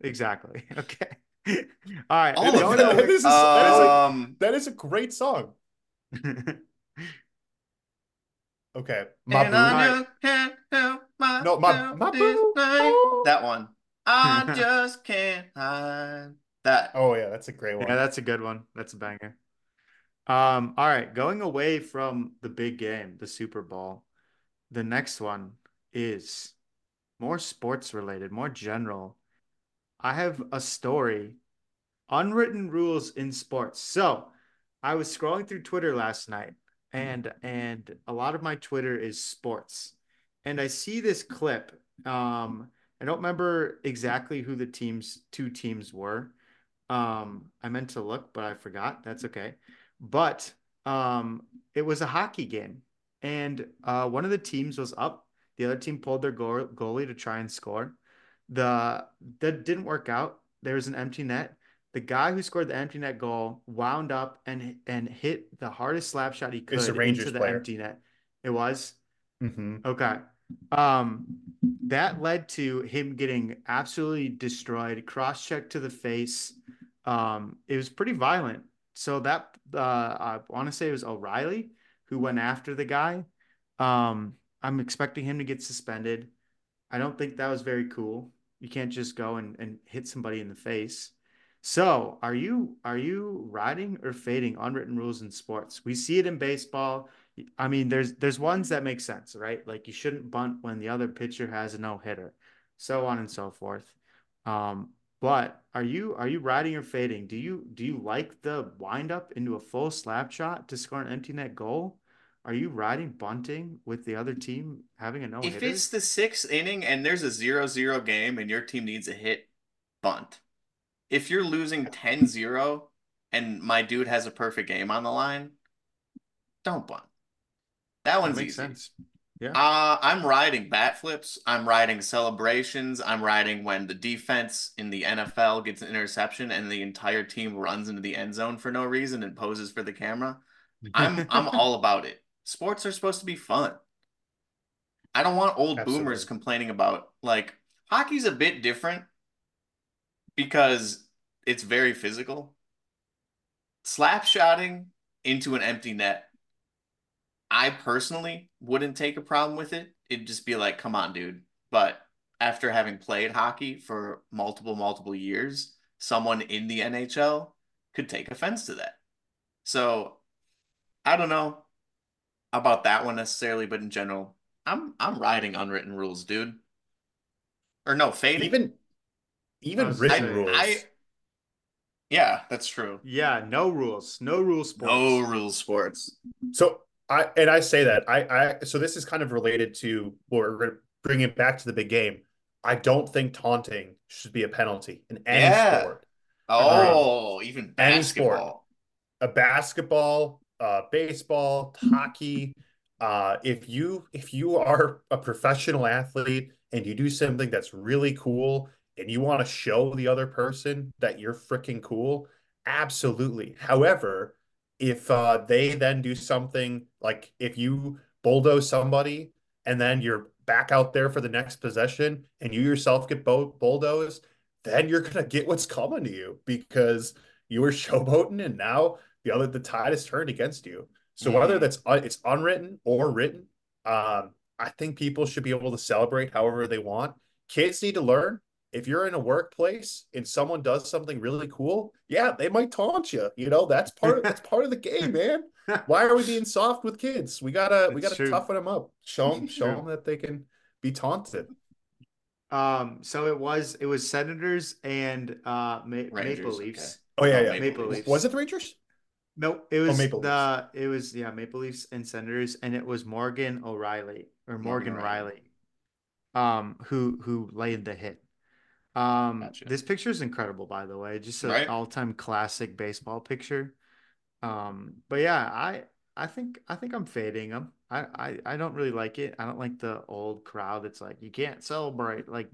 Exactly. Okay. All right. That is a great song. Okay. My boo. That one. I just can't hide that. Oh yeah, that's a great one. Yeah, that's a good one. That's a banger. All right, going away from the big game, the Super Bowl, the next one is more sports related, more general. I have a story, unwritten rules in sports. So I was scrolling through Twitter last night, and a lot of my Twitter is sports. And I see this clip. I don't remember exactly who the two teams were. I meant to look, but I forgot. That's okay. But it was a hockey game, and one of the teams was up. The other team pulled their goalie to try and score. That didn't work out. There was an empty net. The guy who scored the empty net goal wound up and hit the hardest slap shot he could into the empty net. It was? Mm-hmm. Okay. That led to him getting absolutely destroyed, cross-checked to the face. It was pretty violent. So that I want to say it was O'Reilly who went after the guy. I'm expecting him to get suspended. I don't think that was very cool. You can't just go and hit somebody in the face. So are you riding or fading unwritten rules in sports? We see it in baseball. I mean, there's ones that make sense, right? Like you shouldn't bunt when the other pitcher has a no-hitter, so on and so forth. But are you riding or fading? Do you like the wind up into a full slap shot to score an empty net goal? Are you riding bunting with the other team having a no-hitter? If it's the sixth inning and there's a 0-0 game and your team needs a hit, bunt. If you're losing 10-0 and my dude has a perfect game on the line, don't bunt. That one's easy. Sense. Yeah. I'm riding bat flips. I'm riding celebrations. I'm riding when the defense in the NFL gets an interception and the entire team runs into the end zone for no reason and poses for the camera. I'm all about it. Sports are supposed to be fun. I don't want old boomers complaining about, like, hockey's a bit different because it's very physical. Slap shotting into an empty net, I personally wouldn't take a problem with it. It'd just be like, come on, dude. But after having played hockey for multiple years, someone in the NHL could take offense to that. So I don't know about that one necessarily, but in general, I'm riding unwritten rules, dude. Or no, fading. Even written rules. Yeah, that's true. Yeah, no rules. No rule sports. No rule sports. So I say that so this is kind of related to, or bring it back to the big game. I don't think taunting should be a penalty in any sport. Oh, even basketball, any sport. Baseball, hockey. If you are a professional athlete and you do something that's really cool and you want to show the other person that you're freaking cool, absolutely. However, if they then do something, like if you bulldoze somebody and then you're back out there for the next possession and you yourself get bulldozed, then you're going to get what's coming to you because you were showboating, and now the tide is turned against you. So whether that's it's unwritten or written, I think people should be able to celebrate however they want. Kids need to learn. If you're in a workplace and someone does something really cool, yeah, they might taunt you. You know, that's part of the game, man. Why are we being soft with kids? We gotta toughen them up. Show them that they can be taunted. So it was Senators and Rangers, Maple Leafs. Okay. Oh yeah, Maple Leafs. Was it the Rangers? No, it was Maple Leafs and Senators, and it was Morgan Riley, who laid the hit. Gotcha. This picture is incredible, by the way, just an all-time classic baseball picture. But yeah, I think I'm fading them. I don't really like it. I don't like the old crowd. It's like, you can't celebrate. Like,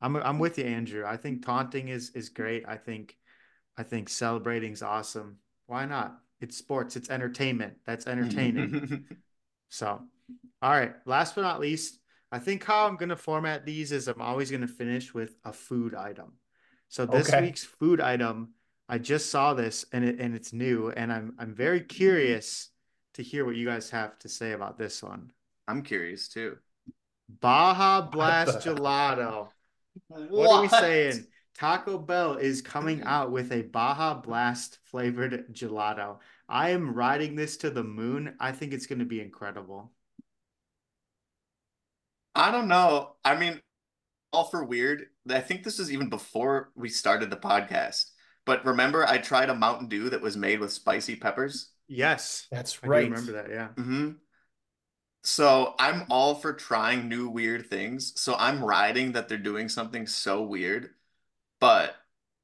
I'm with you, Andrew. I think taunting is great. I think celebrating's awesome. Why not? It's sports. It's entertainment. That's entertaining. So, all right. Last but not least, I think how I'm going to format these is I'm always going to finish with a food item. So this week's food item, I just saw this and it's new, and I'm very curious to hear what you guys have to say about this one. I'm curious too. Baja Blast Gelato. What are we saying? Taco Bell is coming out with a Baja Blast flavored gelato. I am riding this to the moon. I think it's going to be incredible. I don't know. I mean, all for weird. I think this is even before we started the podcast. But remember, I tried a Mountain Dew that was made with spicy peppers. Yes, that's right. I remember that. Yeah. Mm-hmm. So I'm all for trying new weird things. So I'm riding that they're doing something so weird. But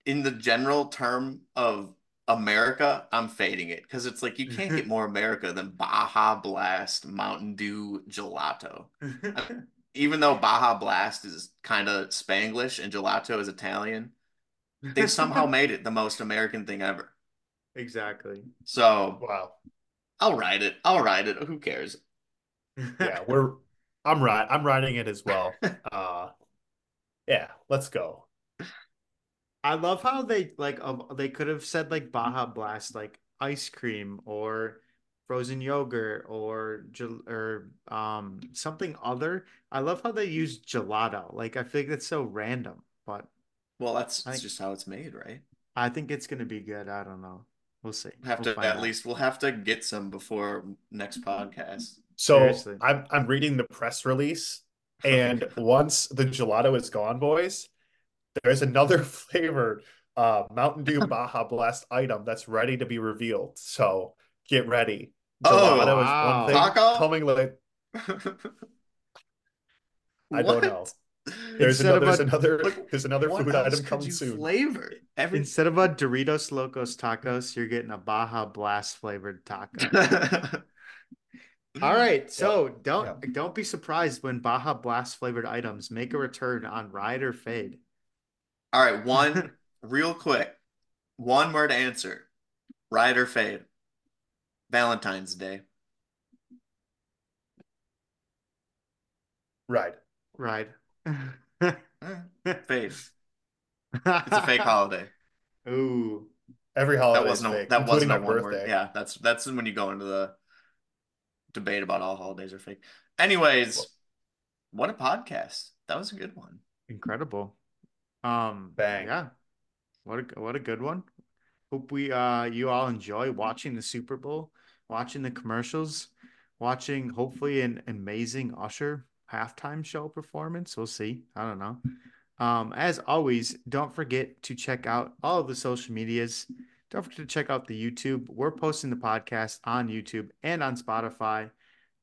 in the general term of America, I'm fading it, because it's like, you can't get more America than Baja Blast Mountain Dew Gelato. Even though Baja Blast is kind of Spanglish and gelato is Italian, they somehow made it the most American thing ever. Exactly. So wow, I'll ride it. Who cares? Yeah, I'm riding it as well. Yeah, let's go. I love how they they could have said like Baja Blast, like ice cream or frozen yogurt or something other. I love how they use gelato. Like, I feel like that's so random, but that's just how it's made, right? I think it's gonna be good. I don't know. We'll see. We'll have to get some before next podcast. So seriously. I'm reading the press release, and once the gelato is gone, boys, there's another flavored Mountain Dew Baja Blast item that's ready to be revealed. So get ready. Gelato is one thing. Taco? Coming like I don't know. There's another food item coming soon. Flavor? Instead of a Doritos Locos Tacos, you're getting a Baja Blast flavored taco. All right, so don't be surprised when Baja Blast flavored items make a return on Ride or Fade. All right, one real quick, one word answer: Ride or Fade. Valentine's Day. Ride. Fade. It's a fake holiday. Ooh, every holiday. That wasn't a one word. Yeah, that's when you go into the debate about all holidays are fake. Anyways, what a podcast! That was a good one. Incredible. Bang. Yeah. What a good one. Hope we you all enjoy watching the Super Bowl, watching the commercials, watching hopefully an amazing Usher halftime show performance. We'll see. I don't know. As always, don't forget to check out all of the social medias. Don't forget to check out the YouTube. We're posting the podcast on YouTube and on Spotify.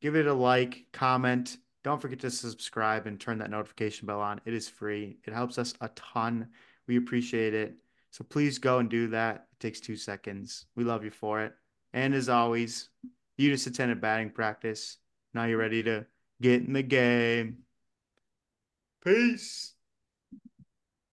Give it a like, comment. Don't forget to subscribe and turn that notification bell on. It is free. It helps us a ton. We appreciate it. So please go and do that. It takes 2 seconds. We love you for it. And as always, you just attended batting practice. Now you're ready to get in the game. Peace.